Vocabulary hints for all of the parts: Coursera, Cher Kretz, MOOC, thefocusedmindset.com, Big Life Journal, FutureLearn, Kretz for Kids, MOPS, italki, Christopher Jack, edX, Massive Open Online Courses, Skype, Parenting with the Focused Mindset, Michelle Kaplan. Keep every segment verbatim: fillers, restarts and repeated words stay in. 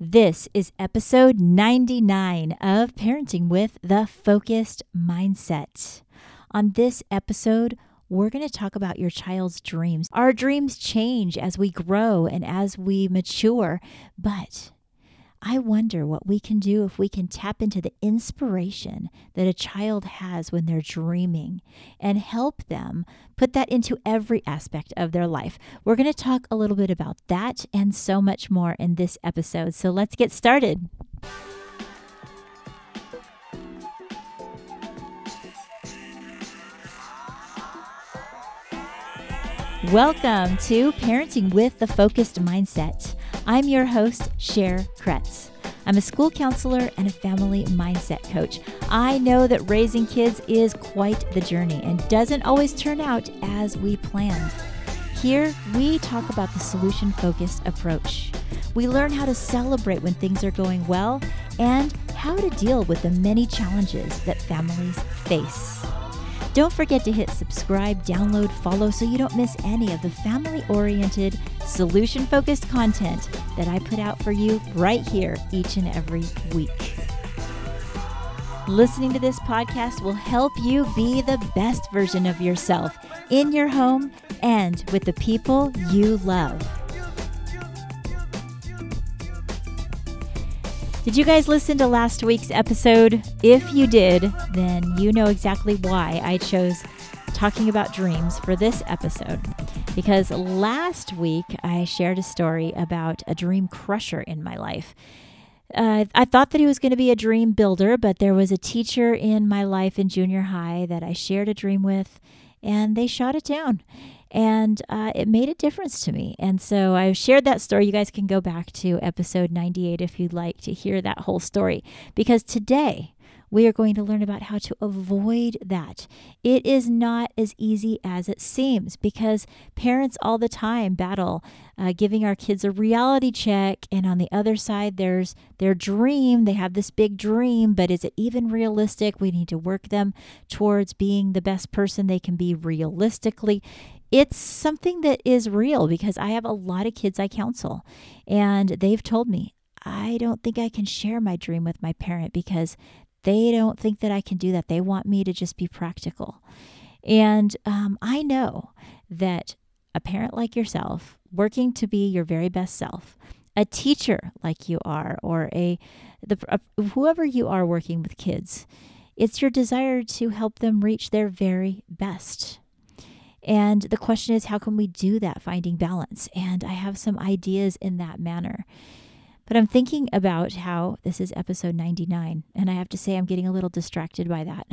This is episode ninety-nine of Parenting with the Focused Mindset. On this episode, we're going to talk about your child's dreams. Our dreams change as we grow and as we mature, but I wonder what we can do if we can tap into the inspiration that a child has when they're dreaming and help them put that into every aspect of their life. We're going to talk a little bit about that and so much more in this episode. So let's get started. Welcome to Parenting with the Focused Mindset. I'm your host, Cher Kretz. I'm a school counselor and a family mindset coach. I know that raising kids is quite the journey and doesn't always turn out as we planned. Here, we talk about the solution-focused approach. We learn how to celebrate when things are going well and how to deal with the many challenges that families face. Don't forget to hit subscribe, download, follow so you don't miss any of the family-oriented, solution-focused content that I put out for you right here each and every week. Listening to this podcast will help you be the best version of yourself in your home and with the people you love. Did you guys listen to last week's episode? If you did, then you know exactly why I chose talking about dreams for this episode. Because last week I shared a story about a dream crusher in my life. Uh, I thought that he was going to be a dream builder, but there was a teacher in my life in junior high that I shared a dream with, and they shot it down. And uh, it made a difference to me. And so I've shared that story. You guys can go back to episode ninety-eight if you'd like to hear that whole story. Because today we are going to learn about how to avoid that. It is not as easy as it seems because parents all the time battle uh, giving our kids a reality check. And on the other side, there's their dream. They have this big dream, but is it even realistic? We need to work them towards being the best person they can be realistically. It's something that is real because I have a lot of kids I counsel and they've told me, I don't think I can share my dream with my parent because they don't think that I can do that. They want me to just be practical. And um, I know that a parent like yourself, working to be your very best self, a teacher like you are, or a, the, a whoever you are working with kids, it's your desire to help them reach their very best. And the question is, how can we do that, finding balance? And I have some ideas in that manner. But I'm thinking about how this is episode ninety-nine, and I have to say I'm getting a little distracted by that.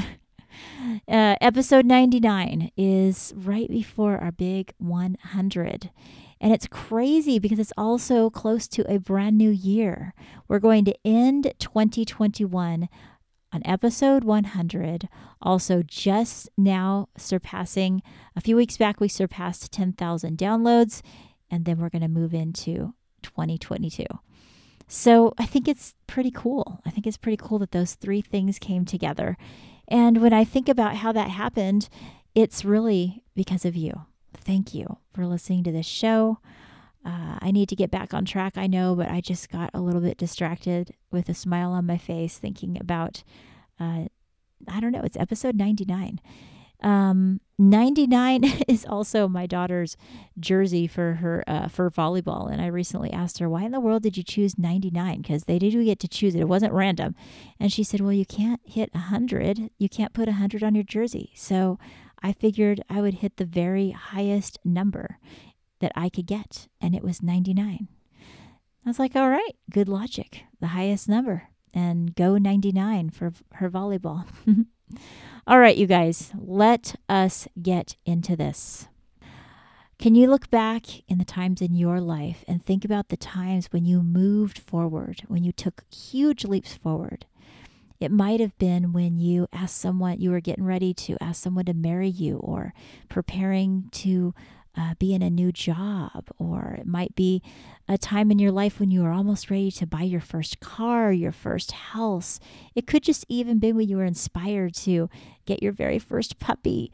uh, episode ninety-nine is right before our big one hundred. And it's crazy because it's also close to a brand new year. We're going to end twenty twenty-one on episode one hundred, also just now surpassing, a few weeks back we surpassed ten thousand downloads, and then we're going to move into twenty twenty-two. So I think it's pretty cool. I think it's pretty cool that those three things came together. And when I think about how that happened, it's really because of you. Thank you for listening to this show. Uh, I need to get back on track, I know, but I just got a little bit distracted with a smile on my face thinking about, uh, I don't know, it's episode ninety-nine. Um, ninety-nine is also my daughter's jersey for her uh, for volleyball. And I recently asked her, why in the world did you choose ninety-nine? Because they did get to choose it. It wasn't random. And she said, well, you can't hit one hundred. You can't put one hundred on your jersey. So I figured I would hit the very highest number that I could get, and it was ninety-nine. I was like, all right, good logic, the highest number, and go ninety-nine for her volleyball. All right, you guys, let us get into this. Can you look back in the times in your life and think about the times when you moved forward, when you took huge leaps forward? It might have been when you asked someone, you were getting ready to ask someone to marry you or preparing to Uh, be in a new job, or it might be a time in your life when you were almost ready to buy your first car, your first house. It could just even be when you were inspired to get your very first puppy.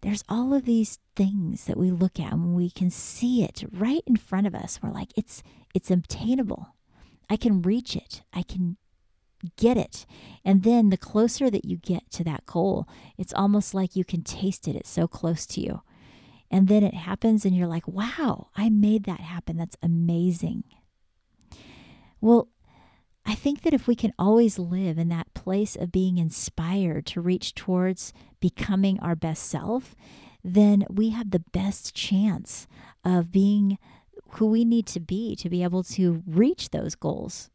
There's all of these things that we look at and we can see it right in front of us. We're like, it's it's obtainable. I can reach it. I can get it. And then the closer that you get to that goal, it's almost like you can taste it. It's so close to you. And then it happens and you're like, wow, I made that happen. That's amazing. Well, I think that if we can always live in that place of being inspired to reach towards becoming our best self, then we have the best chance of being who we need to be to be able to reach those goals.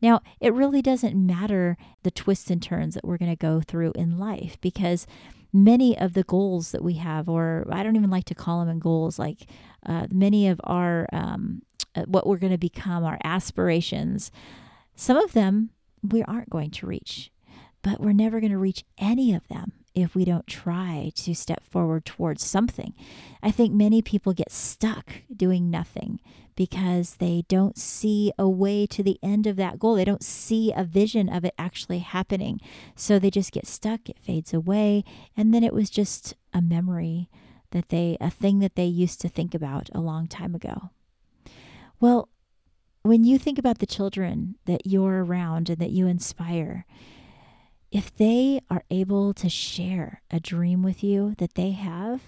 Now, it really doesn't matter the twists and turns that we're going to go through in life, because many of the goals that we have, or I don't even like to call them goals, like uh, many of our, um, what we're going to become, our aspirations, some of them we aren't going to reach, but we're never going to reach any of them if we don't try to step forward towards something. I think many people get stuck doing nothing because they don't see a way to the end of that goal. They don't see a vision of it actually happening. So they just get stuck, it fades away, and then it was just a memory that they, a thing that they used to think about a long time ago. Well, when you think about the children that you're around and that you inspire, if they are able to share a dream with you that they have,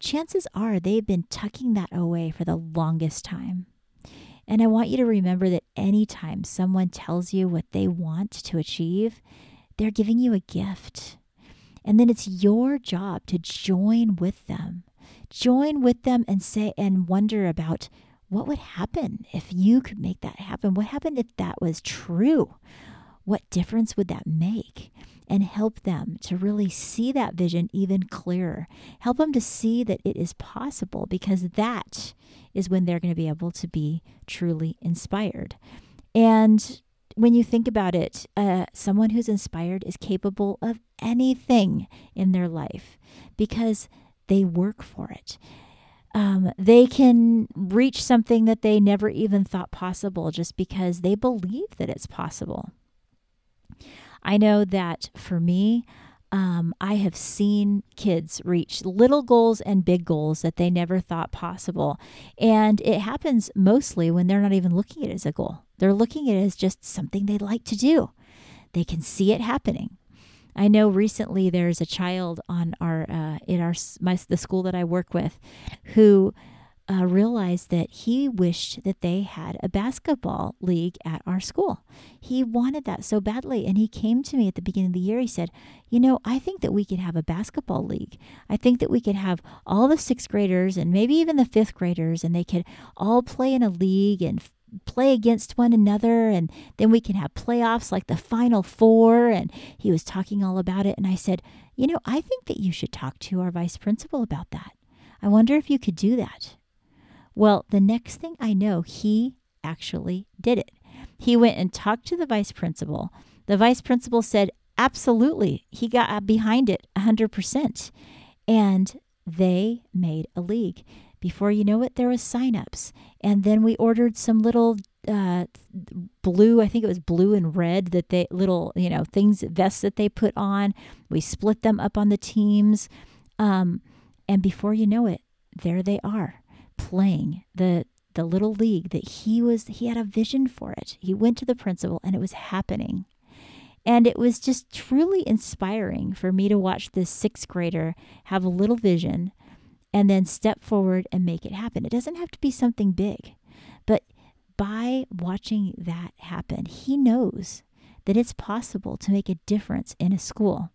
chances are they've been tucking that away for the longest time. And I want you to remember that anytime someone tells you what they want to achieve, they're giving you a gift. And then it's your job to join with them. Join with them and say and wonder about what would happen if you could make that happen. What happened if that was true? What difference would that make? And help them to really see that vision even clearer. Help them to see that it is possible, because that is when they're going to be able to be truly inspired. And when you think about it, uh, someone who's inspired is capable of anything in their life because they work for it. Um, they can reach something that they never even thought possible just because they believe that it's possible. I know that for me, um, I have seen kids reach little goals and big goals that they never thought possible. And it happens mostly when they're not even looking at it as a goal. They're looking at it as just something they'd like to do. They can see it happening. I know recently there's a child on our uh, in our my, the school that I work with who Uh, realized that he wished that they had a basketball league at our school. He wanted that so badly. And he came to me at the beginning of the year. He said, you know, I think that we could have a basketball league. I think that we could have all the sixth graders and maybe even the fifth graders, and they could all play in a league and f- play against one another. And then we can have playoffs like the Final Four. And he was talking all about it. And I said, you know, I think that you should talk to our vice principal about that. I wonder if you could do that. Well, the next thing I know, he actually did it. He went and talked to the vice principal. The vice principal said, absolutely. He got behind it one hundred percent. And they made a league. Before you know it, there was signups. And then we ordered some little uh, blue, I think it was blue and red, that they little, you know, things, vests that they put on. We split them up on the teams. Um, and before you know it, there they are, playing the the little league that he was, he had a vision for it. He went to the principal and it was happening. And it was just truly inspiring for me to watch this sixth grader have a little vision and then step forward and make it happen. It doesn't have to be something big, but by watching that happen, he knows that it's possible to make a difference in a school.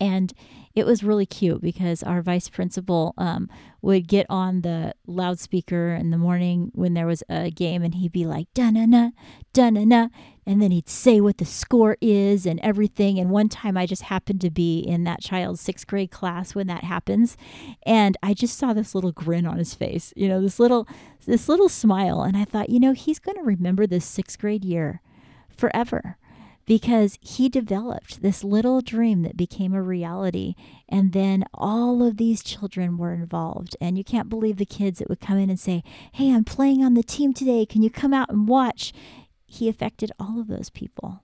And it was really cute because our vice principal um, would get on the loudspeaker in the morning when there was a game, and he'd be like, da-na-na, da-na-na. And then he'd say what the score is and everything. And one time I just happened to be in that child's sixth grade class when that happens. And I just saw this little grin on his face, you know, this little, this little smile. And I thought, you know, he's going to remember this sixth grade year forever, because he developed this little dream that became a reality. And then all of these children were involved. And you can't believe the kids that would come in and say, hey, I'm playing on the team today. Can you come out and watch? He affected all of those people.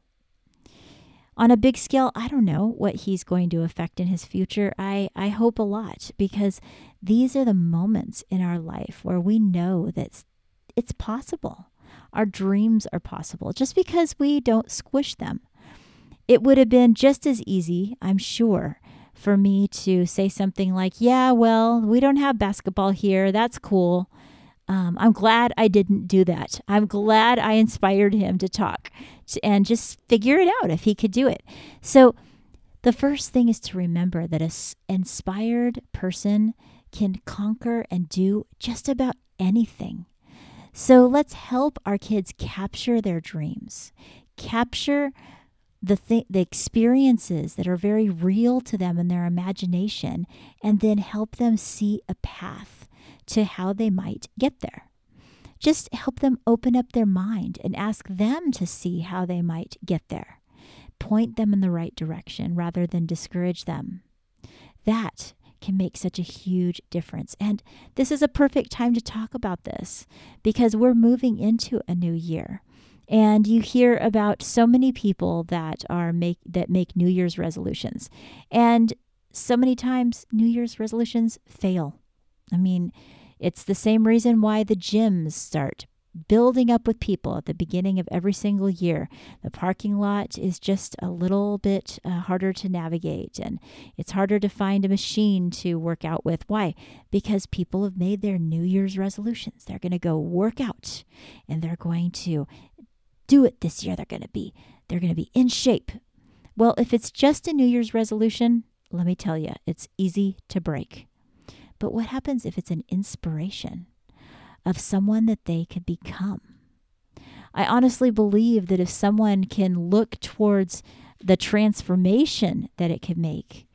On a big scale, I don't know what he's going to affect in his future. I, I hope a lot, because these are the moments in our life where we know that it's possible. Our dreams are possible just because we don't squish them. It would have been just as easy, I'm sure, for me to say something like, yeah, well, we don't have basketball here. That's cool. Um, I'm glad I didn't do that. I'm glad I inspired him to talk and just figure it out if he could do it. So the first thing is to remember that an inspired person can conquer and do just about anything. So let's help our kids capture their dreams, capture the th- the experiences that are very real to them in their imagination, and then help them see a path to how they might get there. Just help them open up their mind and ask them to see how they might get there. Point them in the right direction rather than discourage them. That can make such a huge difference. And this is a perfect time to talk about this because we're moving into a new year. And you hear about so many people that are make that make New Year's resolutions. And so many times New Year's resolutions fail. I mean, it's the same reason why the gyms start building up with people at the beginning of every single year. The parking lot is just a little bit uh, harder to navigate, and it's harder to find a machine to work out with. Why? Because people have made their New Year's resolutions. They're going to go work out, and they're going to do it this year. They're going to be they're going to be in shape. Well, if it's just a New Year's resolution, let me tell you, it's easy to break. But what happens if it's an inspiration of someone that they could become? I honestly believe that if someone can look towards the transformation that it could make,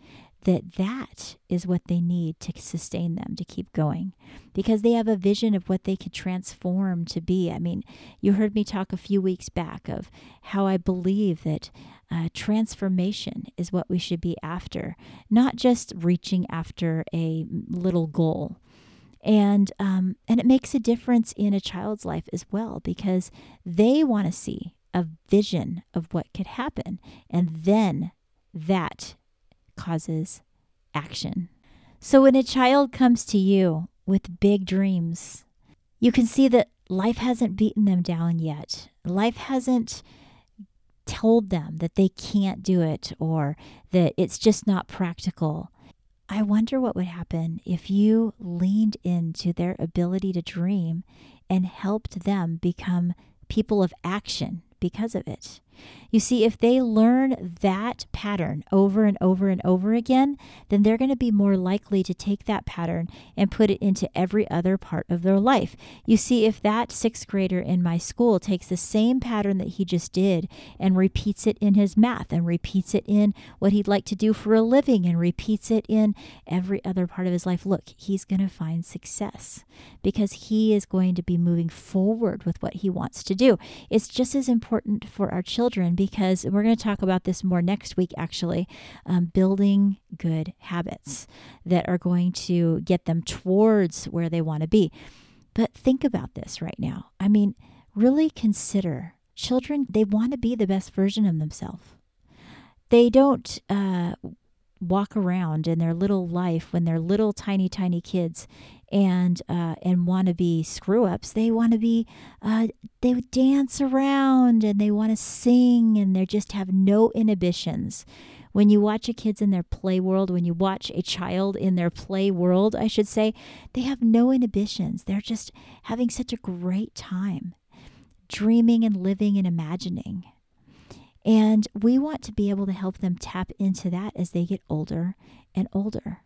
that that is what they need to sustain them to keep going, because they have a vision of what they could transform to be. I mean, you heard me talk a few weeks back of how I believe that uh, transformation is what we should be after, not just reaching after a little goal. And um, and it makes a difference in a child's life as well, because they want to see a vision of what could happen. And then that causes action. So when a child comes to you with big dreams, you can see that life hasn't beaten them down yet. Life hasn't told them that they can't do it or that it's just not practical. I wonder what would happen if you leaned into their ability to dream and helped them become people of action because of it. You see, if they learn that pattern over and over and over again, then they're going to be more likely to take that pattern and put it into every other part of their life. You see, if that sixth grader in my school takes the same pattern that he just did and repeats it in his math and repeats it in what he'd like to do for a living and repeats it in every other part of his life, look, he's going to find success because he is going to be moving forward with what he wants to do. It's just as important for our children. Children, because we're going to talk about this more next week, actually, um, building good habits that are going to get them towards where they want to be. But think about this right now. I mean, really consider children. They want to be the best version of themselves. They don't uh, walk around in their little life when they're little, tiny, tiny kids and uh, and want to be screw-ups. They want to be, uh, they dance around and they want to sing and they just have no inhibitions. When you watch a kid in their play world, when you watch a child in their play world, I should say, they have no inhibitions. They're just having such a great time, dreaming and living and imagining. And we want to be able to help them tap into that as they get older and older.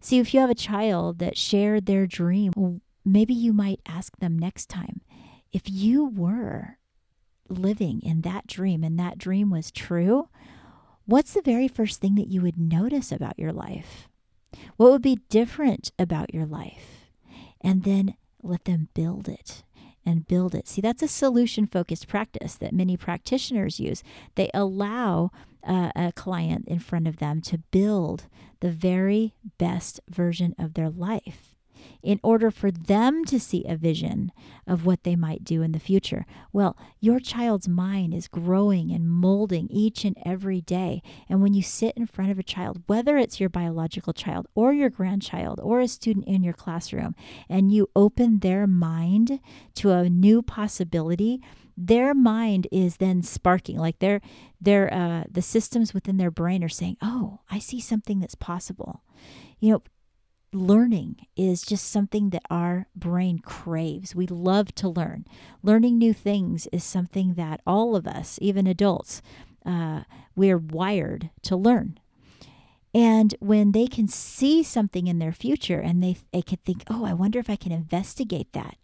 See, if you have a child that shared their dream, maybe you might ask them next time, if you were living in that dream and that dream was true, what's the very first thing that you would notice about your life? What would be different about your life? And then let them build it and build it. See, that's a solution-focused practice that many practitioners use. They allow uh, a client in front of them to build the very best version of their life. in order for them to see a vision of what they might do in the future. Well, your child's mind is growing and molding each and every day. And when you sit in front of a child, whether it's your biological child or your grandchild or a student in your classroom, and you open their mind to a new possibility, their mind is then sparking, like their their uh, the systems within their brain are saying, "Oh, I see something that's possible." You know, learning is just something that our brain craves. We love to learn. Learning new things is something that all of us, even adults, uh, we're wired to learn. And when they can see something in their future and they they can think, "Oh, I wonder if I can investigate that,"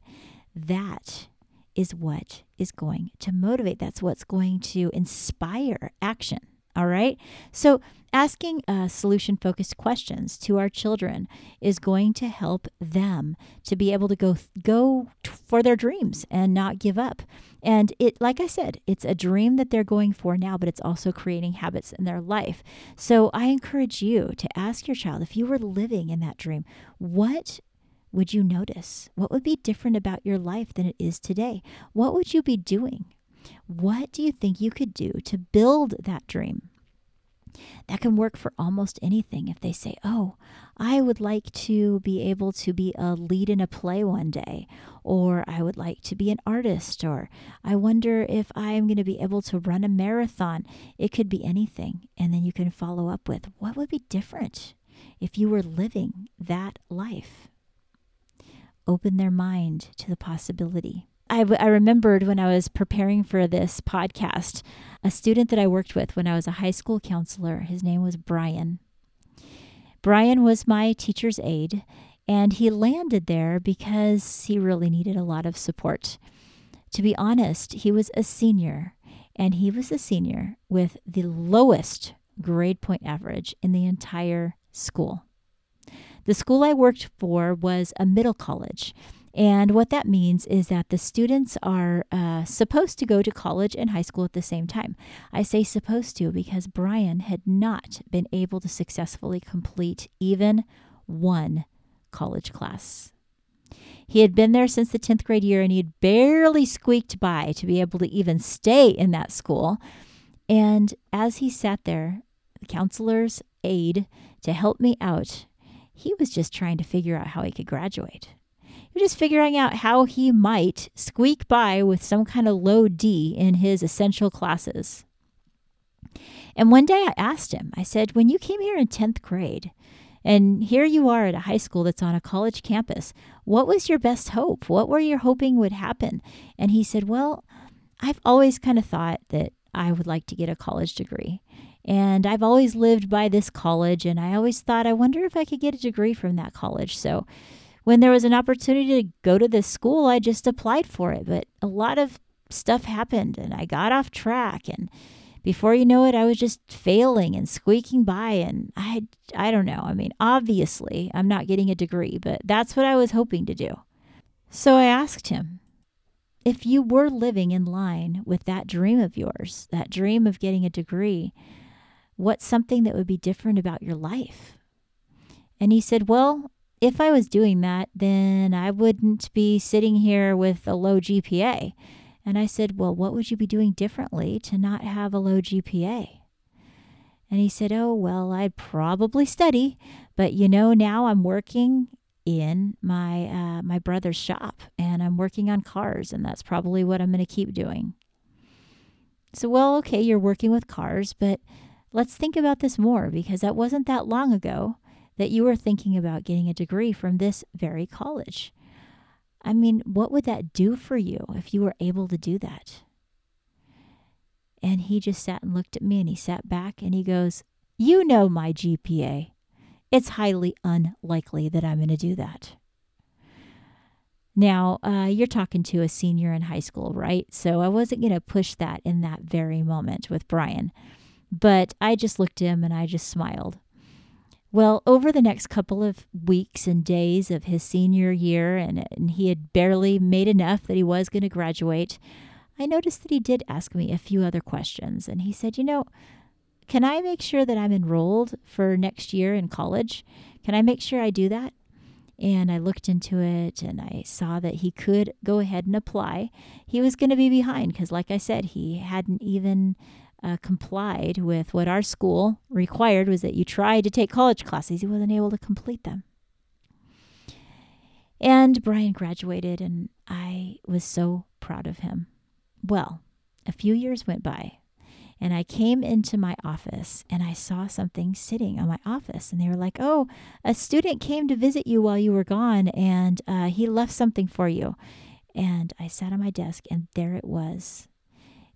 that is what is going to motivate. That's what's going to inspire action, all right? So asking uh, solution-focused questions to our children is going to help them to be able to go go for their dreams and not give up. And it, like I said, it's a dream that they're going for now, but it's also creating habits in their life. So I encourage you to ask your child, if you were living in that dream, what would you notice? What would be different about your life than it is today? What would you be doing? What do you think you could do to build that dream? That can work for almost anything. If they say, "Oh, I would like to be able to be a lead in a play one day," or "I would like to be an artist," or "I wonder if I'm going to be able to run a marathon." It could be anything. And then you can follow up with, what would be different if you were living that life? Open their mind to the possibility. I, w- I remembered when I was preparing for this podcast, a student that I worked with when I was a high school counselor, his name was Brian. Brian was my teacher's aide, and he landed there because he really needed a lot of support. To be honest, he was a senior, and he was a senior with the lowest grade point average in the entire school. The school I worked for was a middle college, and what that means is that the students are uh, supposed to go to college and high school at the same time. I say supposed to because Brian had not been able to successfully complete even one college class. He had been there since the tenth grade year, and he had barely squeaked by to be able to even stay in that school. And as he sat there, the counselor's aide to help me out, he was just trying to figure out how he could graduate. He was just figuring out how he might squeak by with some kind of low D in his essential classes. And one day I asked him, I said, "When you came here in tenth grade, and here you are at a high school that's on a college campus, what was your best hope? What were you hoping would happen?" And he said, "Well, I've always kind of thought that I would like to get a college degree. And I've always lived by this college, and I always thought, I wonder if I could get a degree from that college. So when there was an opportunity to go to this school, I just applied for it. But a lot of stuff happened, and I got off track. And before you know it, I was just failing and squeaking by. And I, I don't know. I mean, obviously, I'm not getting a degree, but that's what I was hoping to do." So I asked him, "If you were living in line with that dream of yours, that dream of getting a degree, what's something that would be different about your life?" And he said, "Well, if I was doing that, then I wouldn't be sitting here with a low G P A." And I said, "Well, what would you be doing differently to not have a low G P A?" And he said, "Oh, well, I'd probably study. But, you know, now I'm working in my uh, my brother's shop, and I'm working on cars, and that's probably what I'm going to keep doing." So, "Well, okay, you're working with cars, but let's think about this more, because that wasn't that long ago that you were thinking about getting a degree from this very college. I mean, what would that do for you if you were able to do that?" And he just sat and looked at me, and he sat back and he goes, "You know my G P A. It's highly unlikely that I'm going to do that." Now, uh, you're talking to a senior in high school, right? So I wasn't going to push that in that very moment with Brian. But I just looked at him and I just smiled. Well, over the next couple of weeks and days of his senior year, and, and he had barely made enough that he was going to graduate, I noticed that he did ask me a few other questions. And he said, "You know, can I make sure that I'm enrolled for next year in college? Can I make sure I do that?" And I looked into it and I saw that he could go ahead and apply. He was going to be behind because, like I said, he hadn't even uh, complied with what our school required, was that you try to take college classes. He wasn't able to complete them. And Brian graduated and I was so proud of him. Well, a few years went by and I came into my office and I saw something sitting on my office, and they were like, oh, a student came to visit you while you were gone and uh, he left something for you. And I sat on my desk and there it was.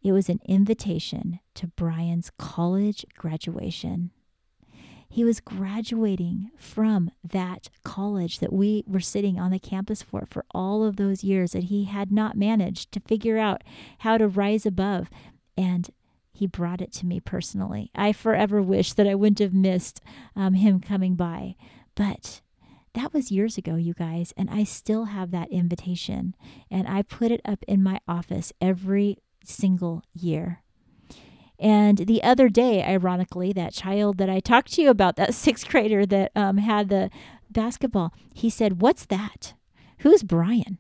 It was an invitation to Brian's college graduation. He was graduating from that college that we were sitting on the campus for, for all of those years that he had not managed to figure out how to rise above. And he brought it to me personally. I forever wish that I wouldn't have missed um, him coming by. But that was years ago, you guys, and I still have that invitation. And I put it up in my office every single year. And the other day, ironically, that child that I talked to you about, that sixth grader that um, had the basketball, he said, what's that? Who's Brian?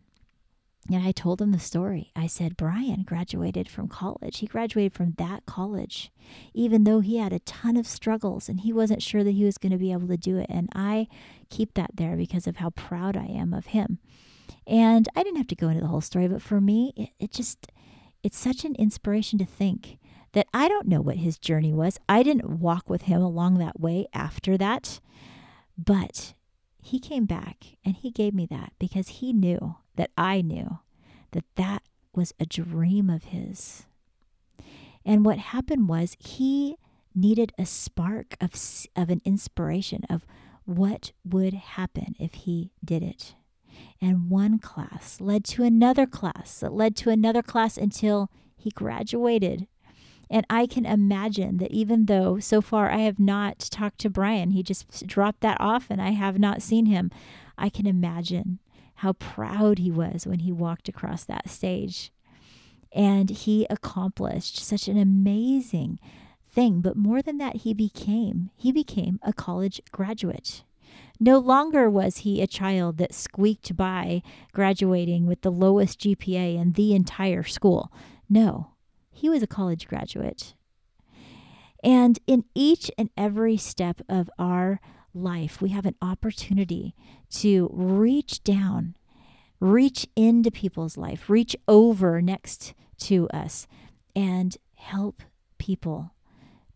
And I told him the story. I said, Brian graduated from college. He graduated from that college, even though he had a ton of struggles and he wasn't sure that he was going to be able to do it. And I keep that there because of how proud I am of him. And I didn't have to go into the whole story, but for me, it, it just, it's such an inspiration to think that I don't know what his journey was. I didn't walk with him along that way after that, but he came back and he gave me that because he knew that I knew that that was a dream of his. And what happened was he needed a spark of, of an inspiration of what would happen if he did it. And one class led to another class that led to another class until he graduated. And I can imagine that even though so far I have not talked to Brian, he just dropped that off and I have not seen him, I can imagine how proud he was when he walked across that stage. And he accomplished such an amazing thing. But more than that, he became, he became a college graduate. No longer was he a child that squeaked by graduating with the lowest G P A in the entire school. No. He was a college graduate. And in each and every step of our life, we have an opportunity to reach down, reach into people's life, reach over next to us, and help people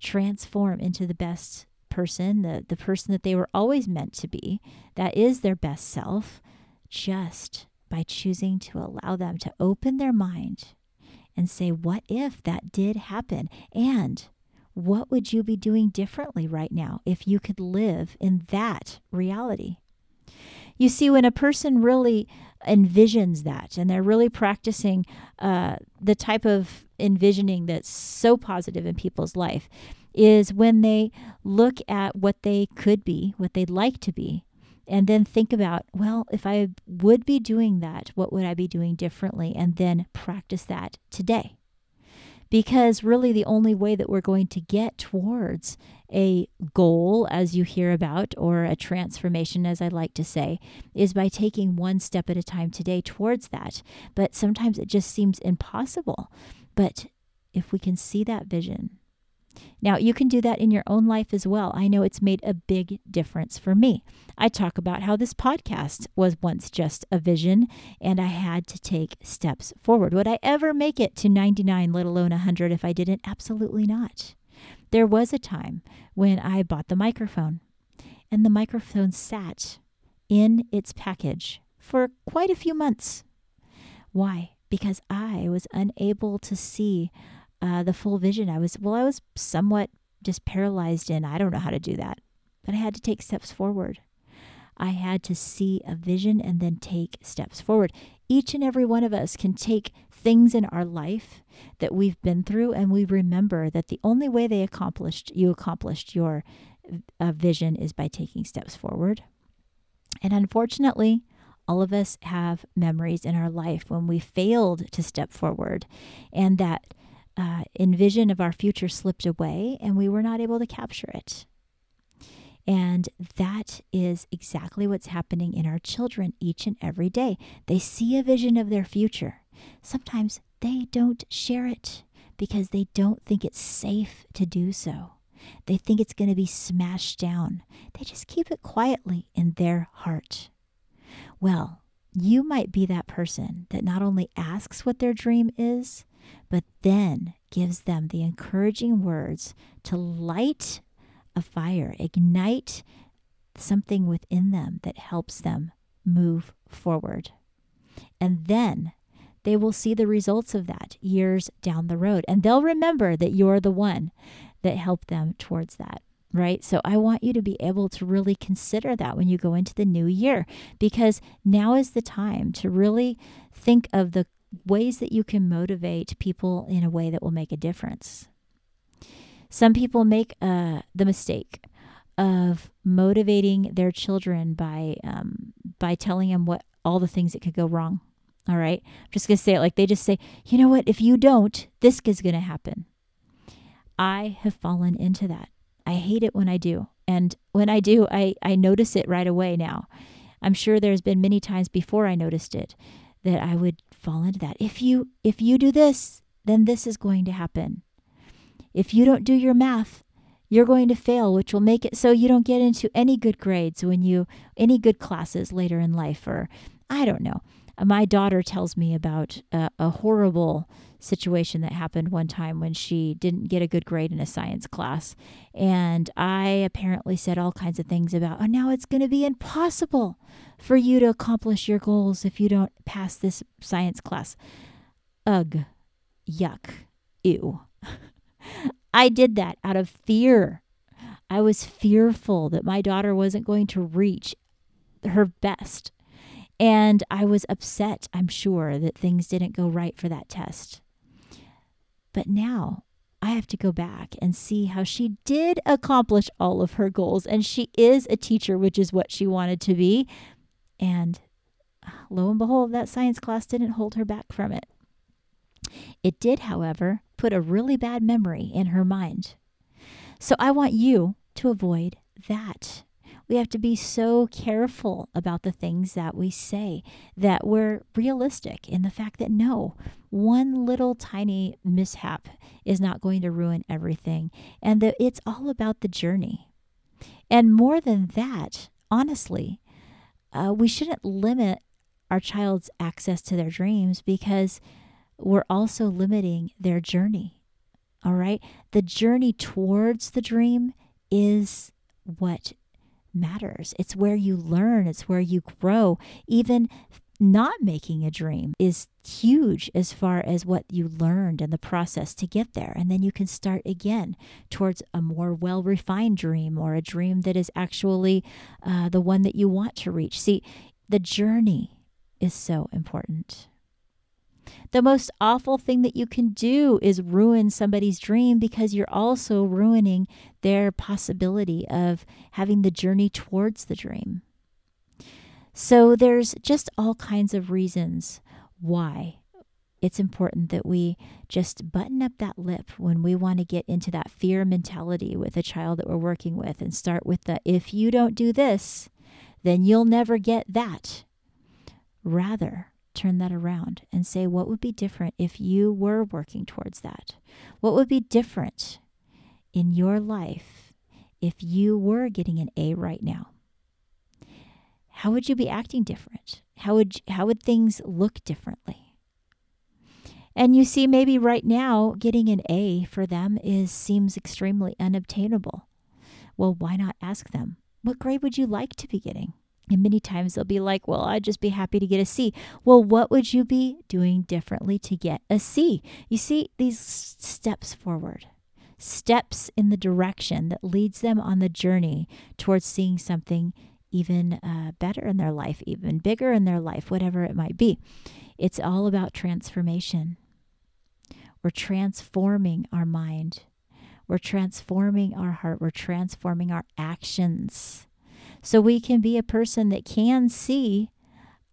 transform into the best person, the, the person that they were always meant to be, that is their best self, just by choosing to allow them to open their mind and say, what if that did happen? And what would you be doing differently right now if you could live in that reality? You see, when a person really envisions that and they're really practicing uh, the type of envisioning that's so positive in people's life is when they look at what they could be, what they'd like to be, and then think about, well, if I would be doing that, what would I be doing differently? And then practice that today. Because really the only way that we're going to get towards a goal, as you hear about, or a transformation, as I like to say, is by taking one step at a time today towards that. But sometimes it just seems impossible. But if we can see that vision. Now, you can do that in your own life as well. I know it's made a big difference for me. I talk about how this podcast was once just a vision and I had to take steps forward. Would I ever make it to ninety-nine, let alone one hundred, if I didn't? Absolutely not. There was a time when I bought the microphone, and the microphone sat in its package for quite a few months. Why? Because I was unable to see Uh, the full vision. I was, well, I was somewhat just paralyzed in, I don't know how to do that, but I had to take steps forward. I had to see a vision and then take steps forward. Each and every one of us can take things in our life that we've been through, and we remember that the only way they accomplished, you accomplished your uh, vision is by taking steps forward. And unfortunately, all of us have memories in our life when we failed to step forward, and that Uh, envision of our future slipped away and we were not able to capture it. And that is exactly what's happening in our children each and every day. They see a vision of their future. Sometimes they don't share it because they don't think it's safe to do so. They think it's going to be smashed down. They just keep it quietly in their heart. Well, you might be that person that not only asks what their dream is, but then gives them the encouraging words to light a fire, ignite something within them that helps them move forward. And then they will see the results of that years down the road. And they'll remember that you're the one that helped them towards that, right? So I want you to be able to really consider that when you go into the new year, because now is the time to really think of the ways that you can motivate people in a way that will make a difference. Some people make uh, the mistake of motivating their children by um, by telling them what all the things that could go wrong. All right, I'm just going to say it like they just say, you know what, if you don't, this is going to happen. I have fallen into that. I hate it when I do. And when I do, I, I notice it right away now. I'm sure there's been many times before I noticed it that I would fall into that. If you if you do this, then this is going to happen. If you don't do your math, you're going to fail, which will make it so you don't get into any good grades when you, any good classes later in life, or I don't know. My daughter tells me about uh, a horrible situation that happened one time when she didn't get a good grade in a science class. And I apparently said all kinds of things about, oh, now it's going to be impossible for you to accomplish your goals if you don't pass this science class. Ugh, yuck, ew. I did that out of fear. I was fearful that my daughter wasn't going to reach her best. And I was upset, I'm sure, that things didn't go right for that test. But now I have to go back and see how she did accomplish all of her goals. And she is a teacher, which is what she wanted to be. And lo and behold, that science class didn't hold her back from it. It did, however, put a really bad memory in her mind. So I want you to avoid that. We have to be so careful about the things that we say, that we're realistic in the fact that no, one little tiny mishap is not going to ruin everything, and that it's all about the journey. And more than that, honestly, uh, we shouldn't limit our child's access to their dreams, because we're also limiting their journey. All right? The journey towards the dream is what matters. It's where you learn. It's where you grow. Even not making a dream is huge as far as what you learned and the process to get there. And then you can start again towards a more well-refined dream, or a dream that is actually uh, the one that you want to reach. See, the journey is so important. The most awful thing that you can do is ruin somebody's dream, because you're also ruining their possibility of having the journey towards the dream. So there's just all kinds of reasons why it's important that we just button up that lip when we want to get into that fear mentality with a child that we're working with, and start with the, if you don't do this, then you'll never get that. Rather, turn that around and say, what would be different if you were working towards that? What would be different in your life if you were getting an A right now? How would you be acting different? How would how would things look differently? And you see, maybe right now getting an A for them is seems extremely unobtainable. Well, why not ask them, what grade would you like to be getting? And many times they'll be like, well, I'd just be happy to get a C. Well, what would you be doing differently to get a C? You see, these steps forward, steps in the direction that leads them on the journey towards seeing something even uh, better in their life, even bigger in their life, whatever it might be. It's all about transformation. We're transforming our mind. We're transforming our heart. We're transforming our actions. So we can be a person that can see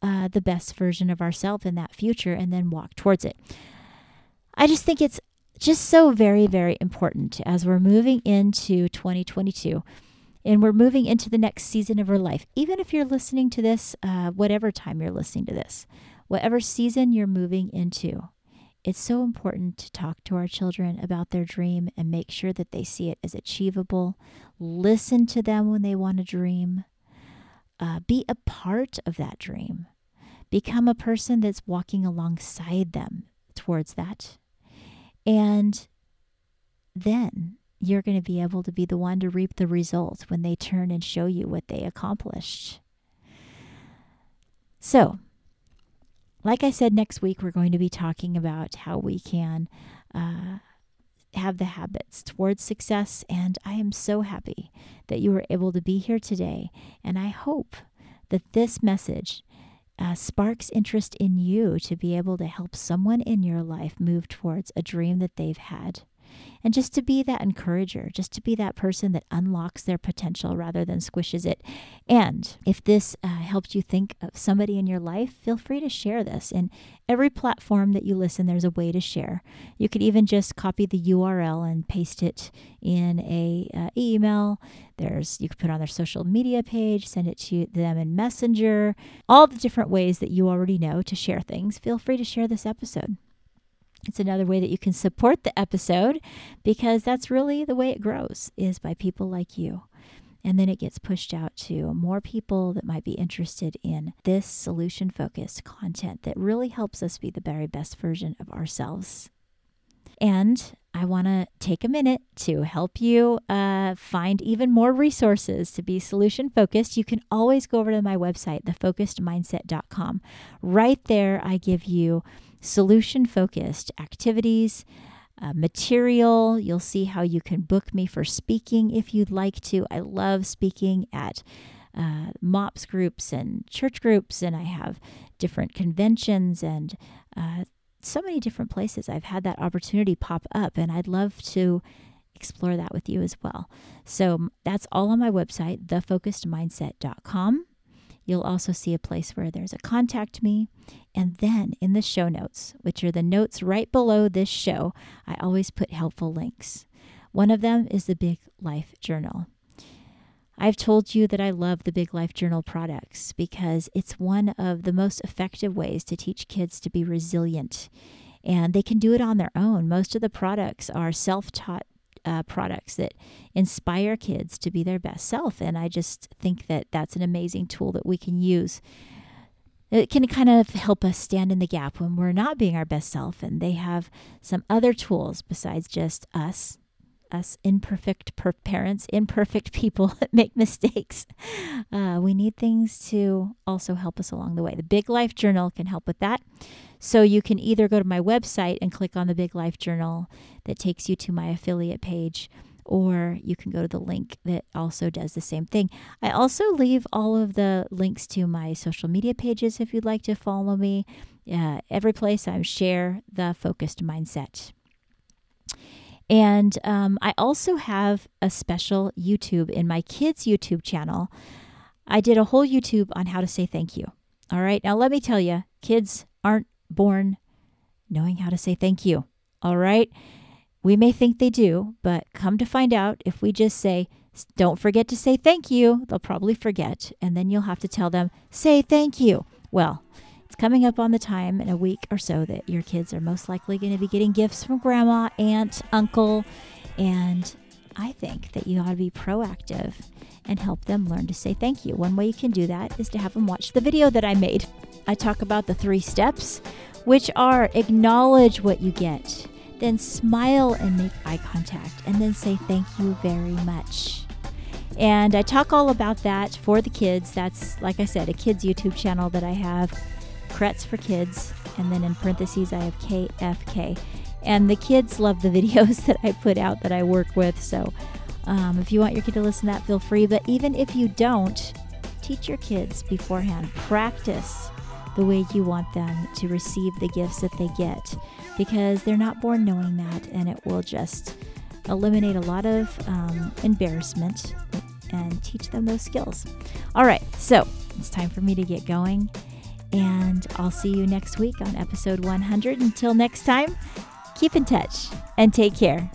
uh, the best version of ourselves in that future, and then walk towards it. I just think it's just so very, very important as we're moving into twenty twenty-two and we're moving into the next season of her life. Even if you're listening to this, uh, whatever time you're listening to this, whatever season you're moving into, it's so important to talk to our children about their dream and make sure that they see it as achievable. Listen to them when they want to dream. Uh, be a part of that dream. Become a person that's walking alongside them towards that. And then you're going to be able to be the one to reap the results when they turn and show you what they accomplished. So, like I said, next week we're going to be talking about how we can uh, have the habits towards success. And I am so happy that you were able to be here today. And I hope that this message uh, sparks interest in you to be able to help someone in your life move towards a dream that they've had. And just to be that encourager, just to be that person that unlocks their potential rather than squishes it. And if this uh, helped you think of somebody in your life, feel free to share this. And every platform that you listen, there's a way to share. You could even just copy the U R L and paste it in a uh, email. There's, you could put it on their social media page, send it to them in Messenger. All the different ways that you already know to share things. Feel free to share this episode. It's another way that you can support the episode, because that's really the way it grows, is by people like you. And then it gets pushed out to more people that might be interested in this solution-focused content that really helps us be the very best version of ourselves. And I want to take a minute to help you uh, find even more resources to be solution-focused. You can always go over to my website, the focused mindset dot com. Right there, I give you solution-focused activities, uh, material. You'll see how you can book me for speaking if you'd like to. I love speaking at uh, MOPS groups and church groups, and I have different conventions and uh, so many different places. I've had that opportunity pop up, and I'd love to explore that with you as well. So that's all on my website, the focused mindset dot com. You'll also see a place where there's a contact me. And then in the show notes, which are the notes right below this show, I always put helpful links. One of them is the Big Life Journal. I've told you that I love the Big Life Journal products because it's one of the most effective ways to teach kids to be resilient. And they can do it on their own. Most of the products are self-taught Uh, products that inspire kids to be their best self. And I just think that that's an amazing tool that we can use. It can kind of help us stand in the gap when we're not being our best self. And they have some other tools besides just us, us imperfect per- parents, imperfect people that make mistakes. Uh, we need things to also help us along the way. The Big Life Journal can help with that. So you can either go to my website and click on the Big Life Journal that takes you to my affiliate page, or you can go to the link that also does the same thing. I also leave all of the links to my social media pages if you'd like to follow me. Uh, every place I'm Cher, The Focused Mindset. And um, I also have a special YouTube in my kids' YouTube channel. I did a whole YouTube on how to say thank you. All right, now let me tell you, kids aren't born knowing how to say thank you. All right. We may think they do, but come to find out, if we just say, don't forget to say thank you, they'll probably forget. And then you'll have to tell them, say thank you. Well, it's coming up on the time in a week or so that your kids are most likely going to be getting gifts from grandma, aunt, uncle. And I think that you ought to be proactive and help them learn to say thank you. One way you can do that is to have them watch the video that I made. I talk about the three steps, which are acknowledge what you get, then smile and make eye contact, and then say thank you very much. And I talk all about that for the kids. That's, like I said, a kids' YouTube channel that I have, Kretz for Kids, and then in parentheses I have K F K. And the kids love the videos that I put out that I work with. So um, if you want your kid to listen to that, feel free. But even if you don't, teach your kids beforehand. Practice the way you want them to receive the gifts that they get, because they're not born knowing that, and it will just eliminate a lot of um, embarrassment and teach them those skills. All right, so it's time for me to get going, and I'll see you next week on episode one hundred. Until next time, keep in touch and take care.